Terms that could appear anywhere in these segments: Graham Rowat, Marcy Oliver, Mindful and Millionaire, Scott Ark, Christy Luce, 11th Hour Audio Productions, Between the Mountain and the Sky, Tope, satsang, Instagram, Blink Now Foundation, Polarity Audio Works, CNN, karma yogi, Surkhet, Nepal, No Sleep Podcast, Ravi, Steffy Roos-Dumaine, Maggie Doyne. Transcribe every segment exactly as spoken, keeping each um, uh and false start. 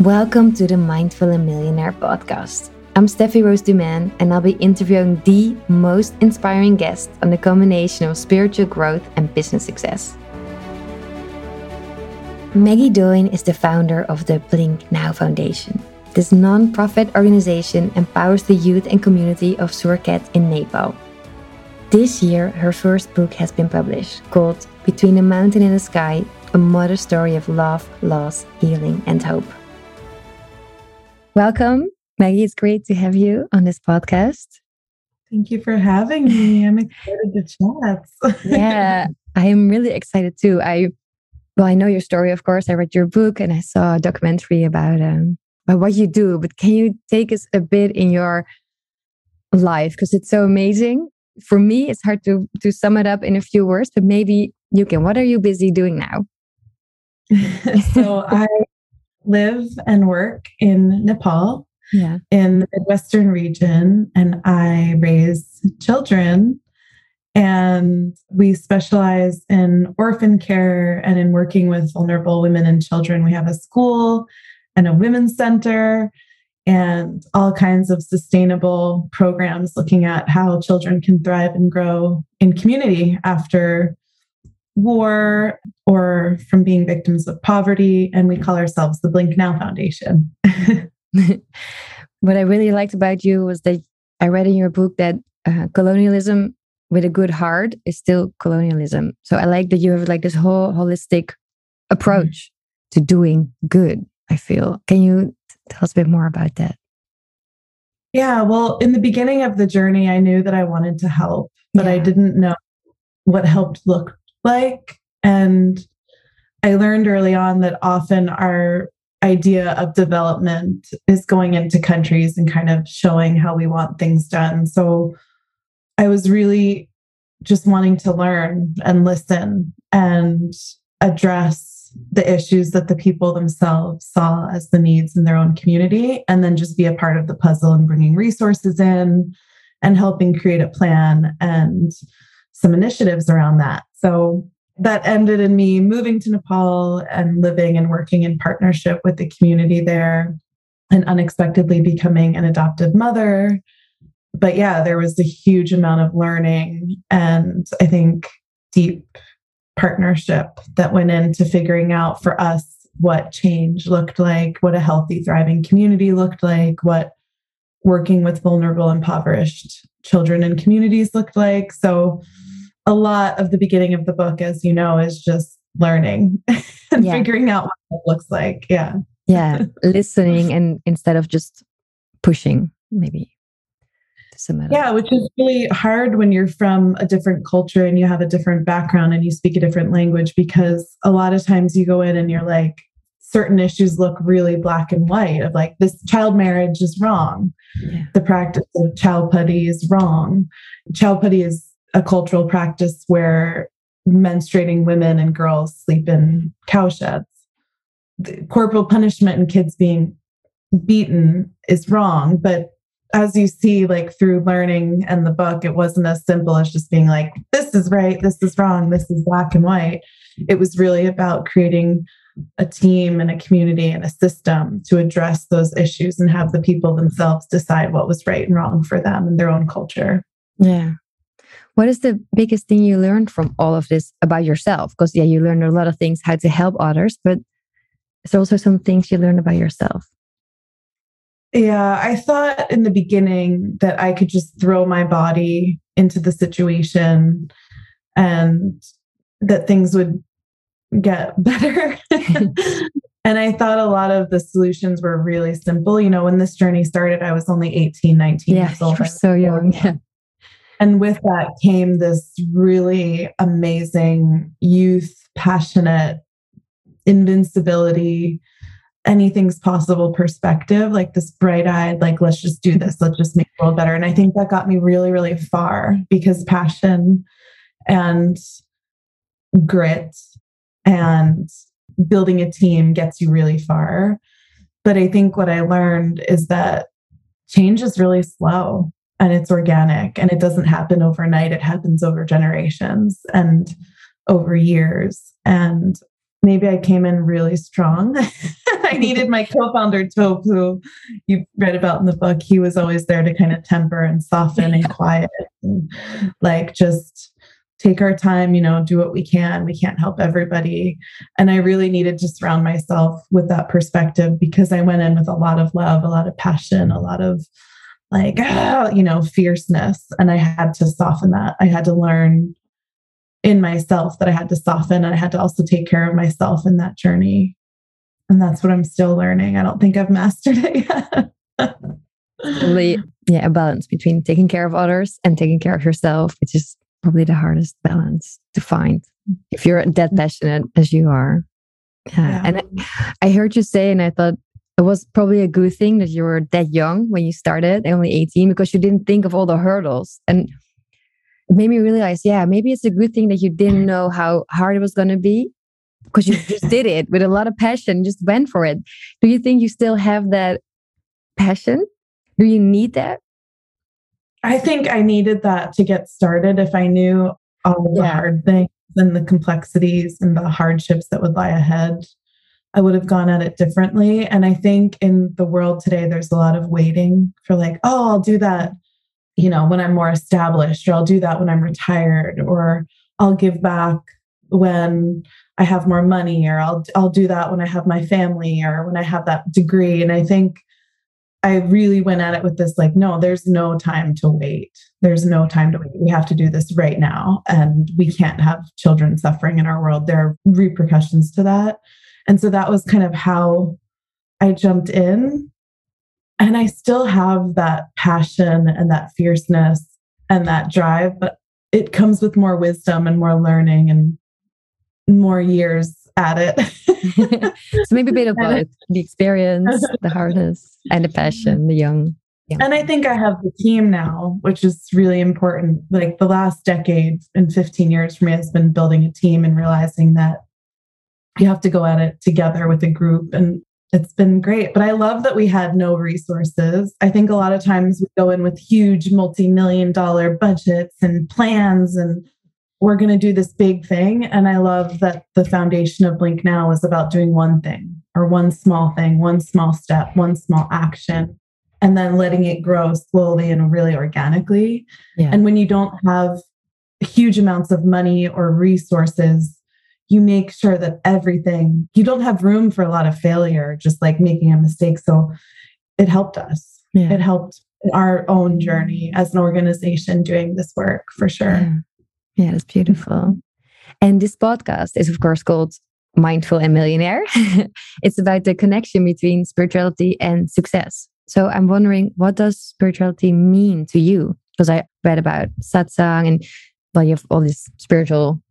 Welcome to the Mindful and Millionaire podcast. I'm Steffy Roos-Dumaine, and I'll be interviewing the most inspiring guest on the combination of spiritual growth and business success. Maggie Doyne is the founder of the Blink Now Foundation. This non-profit organization empowers the youth and community of Surkhet in Nepal. This year, her first book has been published, called Between the Mountain and the Sky, a mother's story of love, loss, healing, and hope. Welcome, Maggie. It's great to have you on this podcast. Thank you for having me. I'm excited to chat. Yeah, I am really excited too. I well, I know your story, of course. I read your book and I saw a documentary about um about what you do. But can you take us a bit in your life, because it's so amazing? For me, it's hard to to sum it up in a few words. But maybe you can. What are you busy doing now? So I live and work in Nepal, yeah. in the Midwestern region, and I raise children, and we specialize in orphan care and in working with vulnerable women and children. We have a school and a women's center and all kinds of sustainable programs looking at how children can thrive and grow in community after war or from being victims of poverty, and we call ourselves the Blink Now Foundation. What I really liked about you was that I read in your book that uh, colonialism with a good heart is still colonialism. So I like that you have like this whole holistic approach mm-hmm. to doing good, I feel. Can you tell us a bit more about that? Yeah, well, in the beginning of the journey, I knew that I wanted to help, but yeah. I didn't know what helped look like. And I learned early on that often our idea of development is going into countries and kind of showing how we want things done. So I was really just wanting to learn and listen and address the issues that the people themselves saw as the needs in their own community, and then just be a part of the puzzle and bringing resources in and helping create a plan and some initiatives around that. So that ended in me moving to Nepal and living and working in partnership with the community there and unexpectedly becoming an adoptive mother. But yeah, there was a huge amount of learning and I think deep partnership that went into figuring out for us what change looked like, what a healthy, thriving community looked like, what working with vulnerable, impoverished children and communities looked like. So a lot of the beginning of the book, as you know, is just learning and yeah. figuring out what it looks like. Yeah. Yeah. Listening and instead of just pushing, maybe. Yeah, which is really hard when you're from a different culture and you have a different background and you speak a different language, because a lot of times you go in and you're like, certain issues look really black and white of like, this child marriage is wrong. Yeah. The practice of child putty is wrong. Child putty is a cultural practice where menstruating women and girls sleep in cow sheds. The corporal punishment and kids being beaten is wrong. But as you see, like through learning and the book, it wasn't as simple as just being like, this is right, this is wrong, this is black and white. It was really about creating a team and a community and a system to address those issues and have the people themselves decide what was right and wrong for them and their own culture. Yeah. What is the biggest thing you learned from all of this about yourself? Because yeah, you learned a lot of things, how to help others, but there's also some things you learned about yourself. Yeah, I thought in the beginning that I could just throw my body into the situation and that things would get better. And I thought a lot of the solutions were really simple. You know, when this journey started, I was only eighteen, nineteen yeah, years old. You were so young. Yeah. And with that came this really amazing youth, passionate invincibility, anything's possible perspective, like this bright-eyed, like, let's just do this, let's just make the world better. And I think that got me really, really far, because passion and grit and building a team gets you really far. But I think what I learned is that change is really slow. And it's organic and it doesn't happen overnight. It happens over generations and over years. And maybe I came in really strong. I I needed my co-founder, Tope, who you read about in the book. He was always there to kind of temper and soften and quiet and like just take our time, you know, do what we can. We can't help everybody. And I really needed to surround myself with that perspective because I went in with a lot of love, a lot of passion, a lot of like, ah, you know, fierceness. And I had to soften that. I had to learn in myself that I had to soften, and I had to also take care of myself in that journey. And that's what I'm still learning. I don't think I've mastered it yet. Probably, yeah, a balance between taking care of others and taking care of yourself, which is probably the hardest balance to find if you're that passionate as you are. Yeah. Yeah. And I, I heard you say, and I thought it was probably a good thing that you were that young when you started, only eighteen, because you didn't think of all the hurdles. And it made me realize, yeah, maybe it's a good thing that you didn't know how hard it was going to be, because you just did it with a lot of passion, just went for it. Do you think you still have that passion? Do you need that? I think I needed that to get started. If I knew all the yeah. hard things and the complexities and the hardships that would lie ahead, I would have gone at it differently. And I think in the world today, there's a lot of waiting for like, oh, I'll do that, you know, when I'm more established, or I'll do that when I'm retired, or I'll give back when I have more money, or I'll, I'll do that when I have my family, or when I have that degree. And I think I really went at it with this, like, no, there's no time to wait. There's no time to wait. We have to do this right now. And we can't have children suffering in our world. There are repercussions to that. And so that was kind of how I jumped in. And I still have that passion and that fierceness and that drive, but it comes with more wisdom and more learning and more years at it. So maybe a bit of both, the experience, the hardness, and the passion, the young, young. And I think I have the team now, which is really important. Like the last decade and fifteen years for me has been building a team and realizing that you have to go at it together with a group. And it's been great. But I love that we had no resources. I think a lot of times we go in with huge multi-million dollar budgets and plans and we're going to do this big thing. And I love that the foundation of Blink Now is about doing one thing or one small thing, one small step, one small action, and then letting it grow slowly and really organically. Yeah. And when you don't have huge amounts of money or resources, you make sure that everything, you don't have room for a lot of failure, just like making a mistake. So it helped us. Yeah. It helped our own journey as an organization doing this work for sure. Yeah. Yeah, that's beautiful. And this podcast is, of course, called Mindful and Millionaire. It's about the connection between spirituality and success. So I'm wondering, what does spirituality mean to you? Because I read about satsang and, well, you have all this spiritual,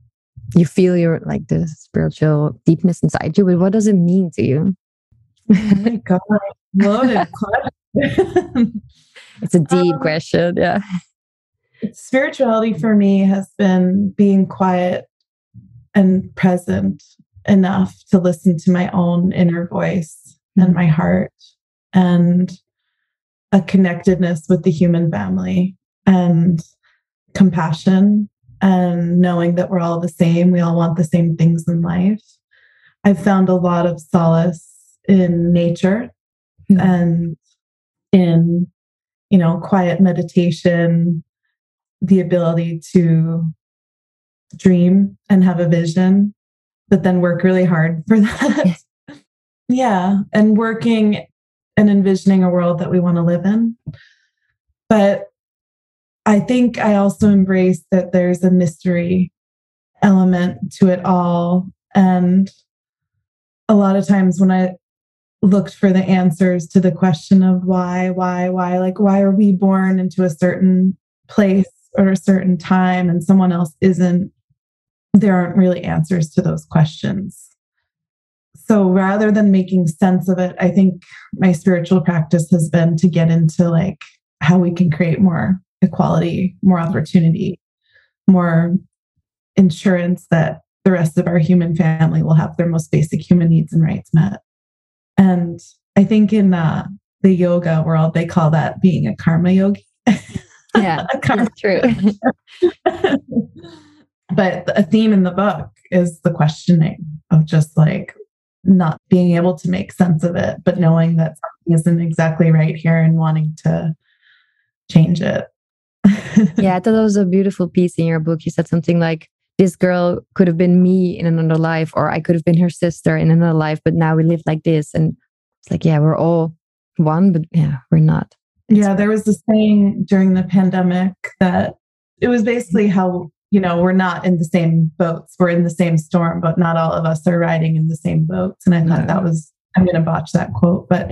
you feel your, like, the spiritual deepness inside you, but what does it mean to you? Oh my God, loaded question. It's a deep um, question, yeah. Spirituality for me has been being quiet and present enough to listen to my own inner voice and my heart, and a connectedness with the human family and compassion and knowing that we're all the same. We all want the same things in life. I've found a lot of solace in nature mm-hmm. and in, you know, quiet meditation, the ability to dream and have a vision, but then work really hard for that. Yeah. And working and envisioning a world that we want to live in. But I think I also embrace that there's a mystery element to it all. And a lot of times when I looked for the answers to the question of why, why, why, like, why are we born into a certain place or a certain time and someone else isn't, there aren't really answers to those questions. So rather than making sense of it, I think my spiritual practice has been to get into like how we can create more equality, more opportunity, more insurance that the rest of our human family will have their most basic human needs and rights met. And I think in uh, the yoga world, they call that being a karma yogi. Yeah, that's true. But a theme in the book is the questioning of just like, not being able to make sense of it, but knowing that something isn't exactly right here and wanting to change it. Yeah, I thought that was a beautiful piece in your book. You said something like, this girl could have been me in another life, or I could have been her sister in another life, but now we live like this. And it's like, yeah, we're all one, but yeah, we're not. It's yeah, there was this saying during the pandemic that it was basically how, you know, we're not in the same boats. We're in the same storm, but not all of us are riding in the same boats. And I thought no. that was, I'm going to botch that quote, but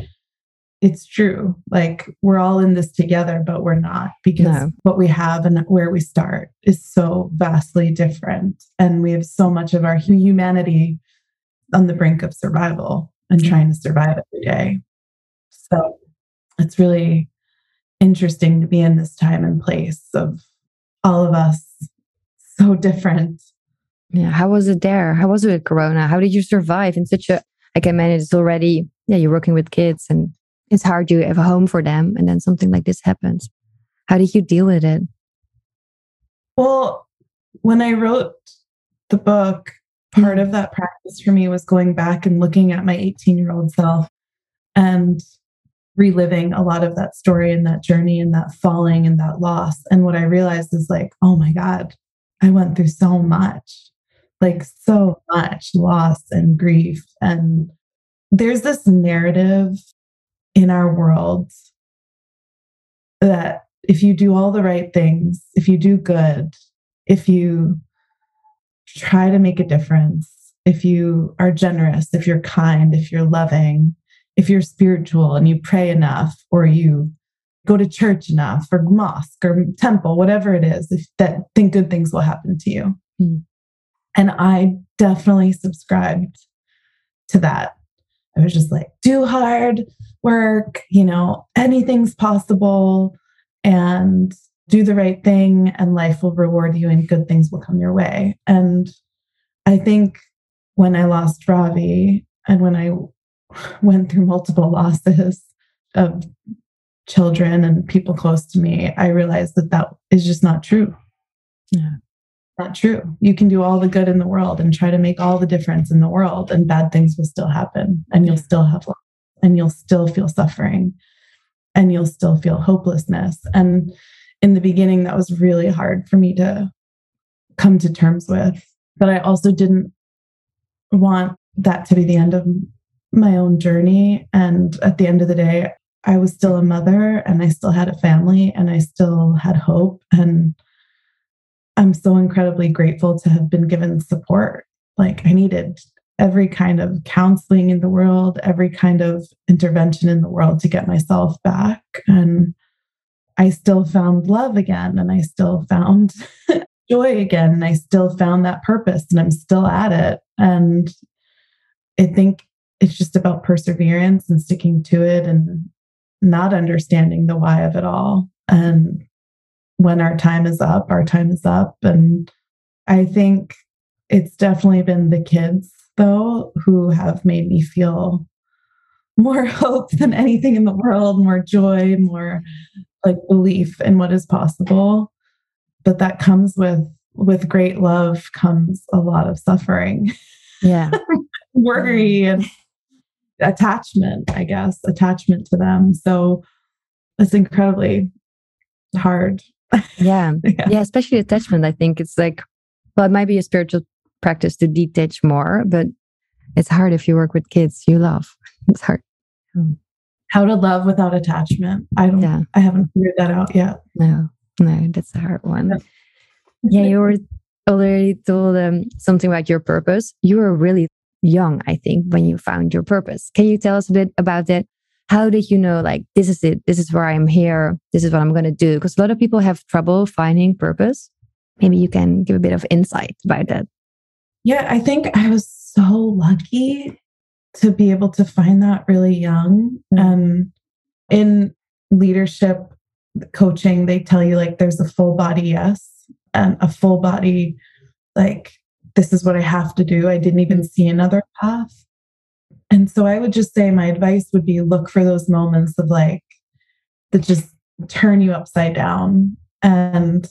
it's true. Like, we're all in this together, but we're not, because no. what we have and where we start is so vastly different. And we have so much of our humanity on the brink of survival and trying to survive every day. So it's really interesting to be in this time and place of all of us so different. Yeah. How was it there? How was it with Corona? How did you survive in such a, like I mean, it's already, yeah, you're working with kids and it's hard, you have a home for them, and then something like this happens. How did you deal with it? Well, when I wrote the book, part of that practice for me was going back and looking at my eighteen-year-old self and reliving a lot of that story and that journey and that falling and that loss. And what I realized is like, oh my God, I went through so much, like so much loss and grief. And there's this narrative in our world that if you do all the right things, if you do good, if you try to make a difference, if you are generous, if you're kind, if you're loving, if you're spiritual and you pray enough, or you go to church enough, or mosque or temple, whatever it is, if that think good things will happen to you. Mm. And I definitely subscribed to that. I was just like, do hard work, you know, anything's possible, and do the right thing, and life will reward you and good things will come your way. And I think when I lost Ravi and when I went through multiple losses of children and people close to me, I realized that that is just not true. Yeah. Not true. You can do all the good in the world and try to make all the difference in the world, and bad things will still happen, and you'll still have loss, and you'll still feel suffering, and you'll still feel hopelessness. And in the beginning, that was really hard for me to come to terms with. But I also didn't want that to be the end of my own journey. And at the end of the day, I was still a mother, and I still had a family, and I still had hope. And I'm so incredibly grateful to have been given support. Like, I needed every kind of counseling in the world, every kind of intervention in the world to get myself back. And I still found love again, and I still found joy again, and I still found that purpose, and I'm still at it. And I think it's just about perseverance and sticking to it and not understanding the why of it all. And when our time is up, our time is up. And I think it's definitely been the kids, though, who have made me feel more hope than anything in the world, more joy, more like belief in what is possible. But that comes with, with great love comes a lot of suffering. Yeah. Worry and attachment, I guess, attachment to them. So it's incredibly hard. Yeah. yeah. Yeah. Especially attachment. I think it's like, well, it might be a spiritual practice to detach more, but it's hard if you work with kids you love. It's hard. How to love without attachment. I don't, yeah. I haven't figured that out yet. No, no, that's a hard one. Yeah. You were already told um, something about your purpose. You were really young, I think, when you found your purpose. Can you tell us a bit about that? How did you know, like, this is it, this is where I'm here, this is what I'm going to do? Because a lot of people have trouble finding purpose. Maybe you can give a bit of insight about that. Yeah, I think I was so lucky to be able to find that really young. Mm-hmm. Um, in leadership coaching, they tell you, like, there's a full body yes and a full body, like, this is what I have to do. I didn't even see another path. And so I would just say my advice would be look for those moments of like, that just turn you upside down. And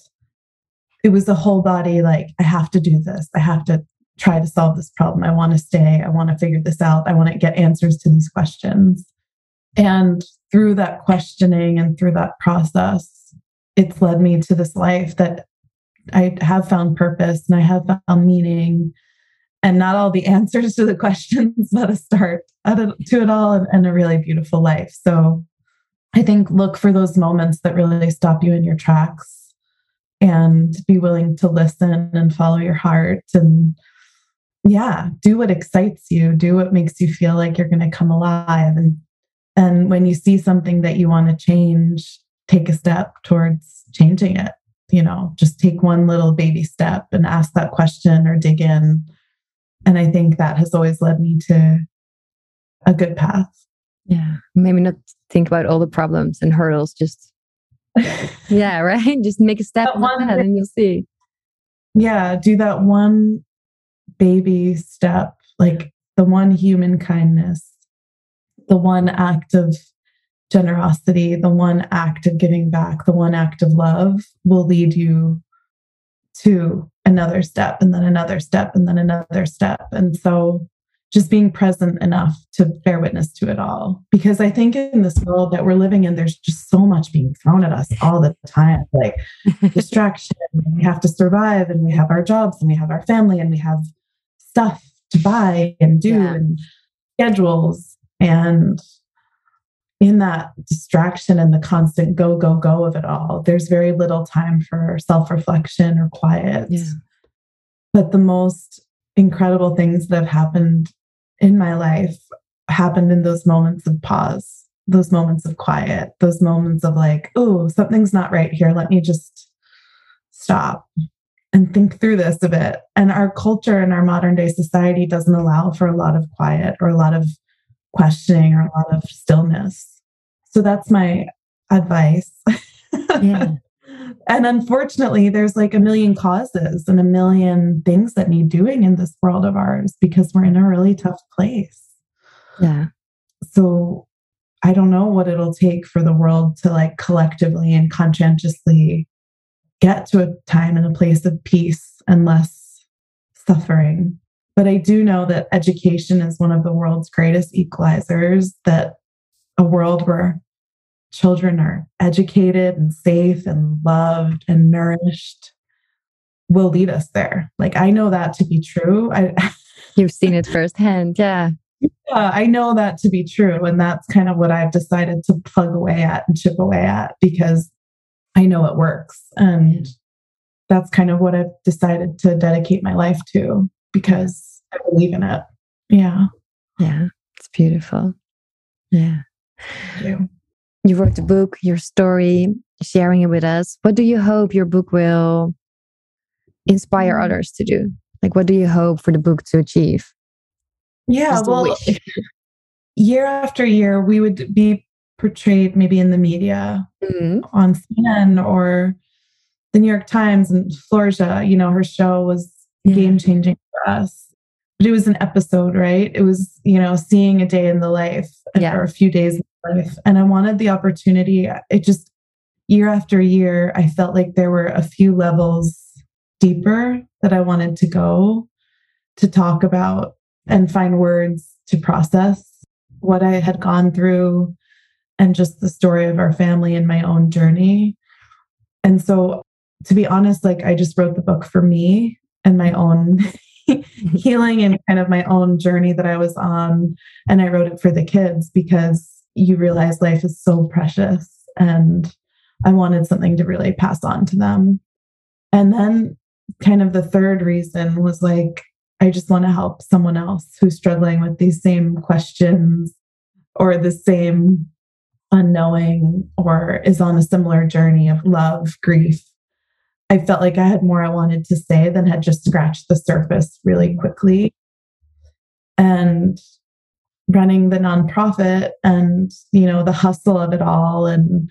it was the whole body, like, I have to do this. I have to try to solve this problem. I want to stay. I want to figure this out. I want to get answers to these questions. And through that questioning and through that process, it's led me to this life that I have found purpose and I have found meaning, and not all the answers to the questions, but a start to it all and a really beautiful life. So I think look for those moments that really stop you in your tracks and be willing to listen and follow your heart, and yeah, do what excites you, do what makes you feel like you're going to come alive. And And when you see something that you want to change, take a step towards changing it. You know, just take one little baby step and ask that question or dig in. And I think that has always led me to a good path. Yeah. Maybe not think about all the problems and hurdles. Just, yeah, right? Just make a step one and thing, you'll see. Yeah. Do that one baby step, like the one human kindness, the one act of generosity, the one act of giving back, the one act of love will lead you to another step and then another step and then another step. And so just being present enough to bear witness to it all. Because I think in this world that we're living in, there's just so much being thrown at us all the time, like distraction. We have to survive, and we have our jobs, and we have our family, and we have stuff to buy and do, yeah, and schedules. And in that distraction and the constant go, go, go of it all, there's very little time for self-reflection or quiet. Yeah. But the most incredible things that have happened in my life happened in those moments of pause, those moments of quiet, those moments of like, oh, something's not right here. Let me just stop and think through this a bit. And our culture and our modern day society doesn't allow for a lot of quiet or a lot of questioning or a lot of stillness. So that's my advice. Yeah. And unfortunately, there's like a million causes and a million things that need doing in this world of ours because we're in a really tough place. Yeah. So I don't know what it'll take for the world to like collectively and conscientiously get to a time and a place of peace and less suffering. But I do know that education is one of the world's greatest equalizers, that a world where children are educated and safe and loved and nourished will lead us there. Like, I know that to be true. I, You've seen it firsthand. Yeah. Yeah, I know that to be true. And that's kind of what I've decided to plug away at and chip away at because I know it works. And that's kind of what I've decided to dedicate my life to, because I believe in it. Yeah. Yeah. It's beautiful. Yeah. Yeah. You wrote the book, your story, sharing it with us. What do you hope your book will inspire others to do? Like, what do you hope for the book to achieve? Yeah. Well, year after year, we would be portrayed maybe in the media, mm-hmm, on C N N or the New York Times, and Florja, you know, her show was yeah. game changing for us. But it was an episode, right? It was, you know, seeing a day in the life, yeah, or a few days in life. And I wanted the opportunity. It just, year after year, I felt like there were a few levels deeper that I wanted to go to talk about and find words to process what I had gone through and just the story of our family and my own journey. And so, to be honest, like, I just wrote the book for me and my own healing and kind of my own journey that I was on. And I wrote it for the kids because you realize life is so precious, and I wanted something to really pass on to them. And then kind of the third reason was like, I just want to help someone else who's struggling with these same questions or the same unknowing or is on a similar journey of love, grief. I felt like I had more I wanted to say than had just scratched the surface really quickly. And running the nonprofit and, you know, the hustle of it all and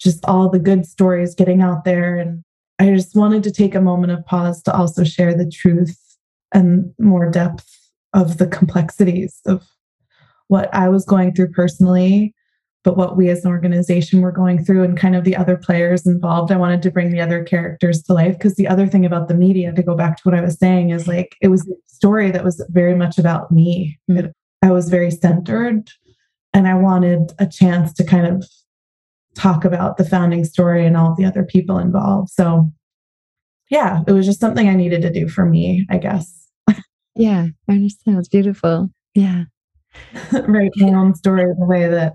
just all the good stories getting out there. And I just wanted to take a moment of pause to also share the truth and more depth of the complexities of what I was going through personally, but what we as an organization were going through and kind of the other players involved. I wanted to bring the other characters to life, because the other thing about the media, to go back to what I was saying, is like, it was a story that was very much about me. It, I was very centered, and I wanted a chance to kind of talk about the founding story and all the other people involved. So yeah, it was just something I needed to do for me, I guess. Yeah, I understand. It's beautiful. Yeah. Write my own story in the way that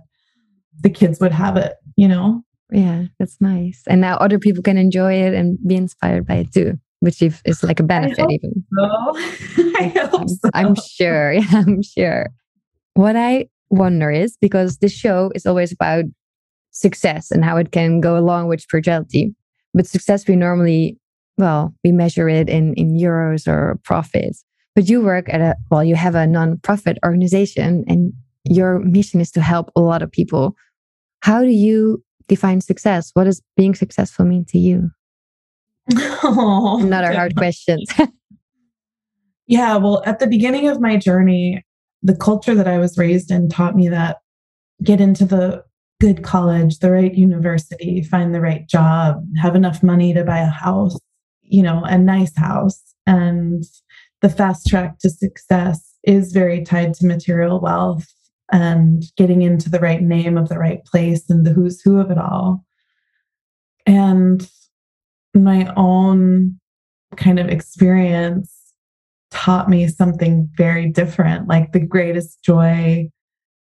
the kids would have it, you know? Yeah, that's nice. And now other people can enjoy it and be inspired by it too, which is like a benefit even. So. I hope I'm, so. I'm sure. Yeah, I'm sure. What I wonder is, because this show is always about success and how it can go along with spirituality. But success, we normally, well, we measure it in, in euros or profits. But you work at a, well, you have a nonprofit organization and your mission is to help a lot of people. How do you define success? What does being successful mean to you? Oh, Another yeah. hard question. Yeah, well, at the beginning of my journey, the culture that I was raised in taught me that get into the good college, the right university, find the right job, have enough money to buy a house, you know, a nice house. And the fast track to success is very tied to material wealth and getting into the right name of the right place and the who's who of it all. And my own kind of experience taught me something very different, like the greatest joy,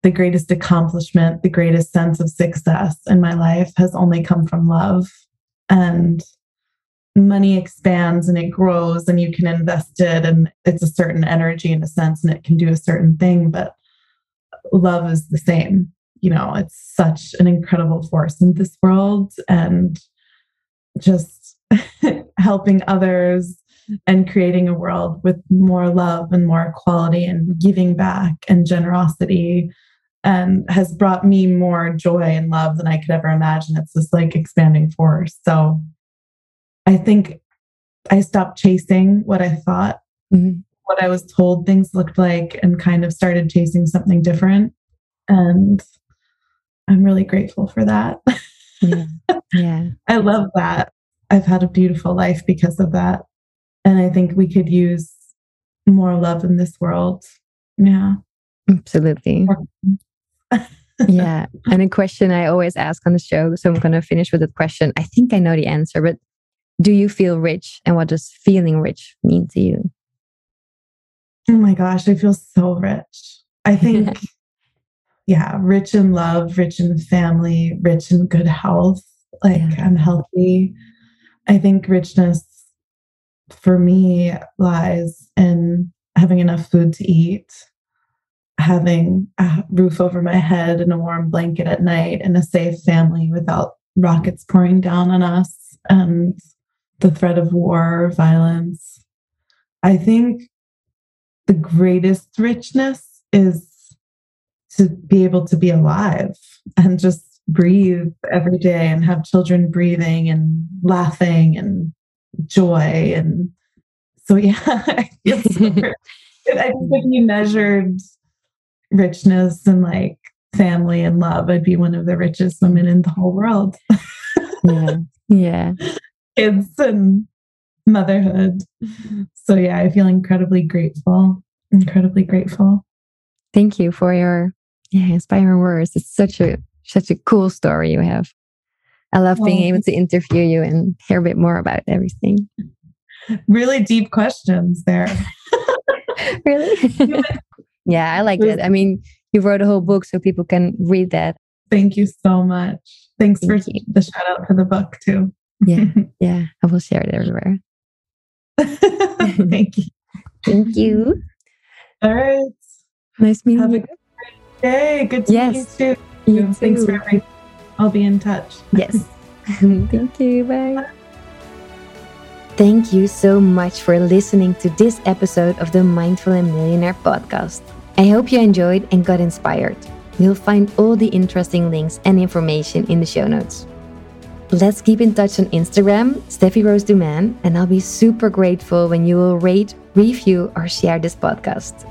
the greatest accomplishment, the greatest sense of success in my life has only come from love. And money expands and it grows and you can invest it and it's a certain energy in a sense and it can do a certain thing, but love is the same. You know, it's such an incredible force in this world, and just helping others and creating a world with more love and more equality and giving back and generosity and has brought me more joy and love than I could ever imagine. It's this like expanding force. So I think I stopped chasing what I thought, mm-hmm. what I was told things looked like, and kind of started chasing something different. And I'm really grateful for that. Yeah. Yeah. I love that. I've had a beautiful life because of that. And I think we could use more love in this world. Yeah. Absolutely. Yeah. And a question I always ask on the show, so I'm going to finish with that question. I think I know the answer, but do you feel rich? And what does feeling rich mean to you? Oh my gosh, I feel so rich. I think, yeah, rich in love, rich in family, rich in good health. Like yeah. I'm healthy. I think richness for me lies in having enough food to eat, having a roof over my head and a warm blanket at night and a safe family without rockets pouring down on us and the threat of war or violence. I think the greatest richness is to be able to be alive and just breathe every day and have children breathing and laughing and joy. And so, yeah, I feel so rich. I think if you measured richness and like family and love, I'd be one of the richest women in the whole world. Yeah. Yeah. Kids and motherhood. So, yeah, I feel incredibly grateful, incredibly grateful. Thank you for your yeah, inspiring words. It's such a, such a cool story you have. I love being able to interview you and hear a bit more about everything. Really deep questions there. Really? Yeah, I like that. I mean, you wrote a whole book so people can read that. Thank you so much. Thanks Thank for you. The shout out for the book too. Yeah, yeah. I will share it everywhere. Thank you. Thank you. All right. Nice meeting Have you. Have a good day. Good to yes. meet you too. You Thanks too. For everything. I'll be in touch. Yes. Thank you. Bye. Thank you so much for listening to this episode of the Mindful and Millionaire podcast. I hope you enjoyed and got inspired. You'll find all the interesting links and information in the show notes. Let's keep in touch on Instagram, Steffy Roos-Dumaine, and I'll be super grateful when you will rate, review, or share this podcast.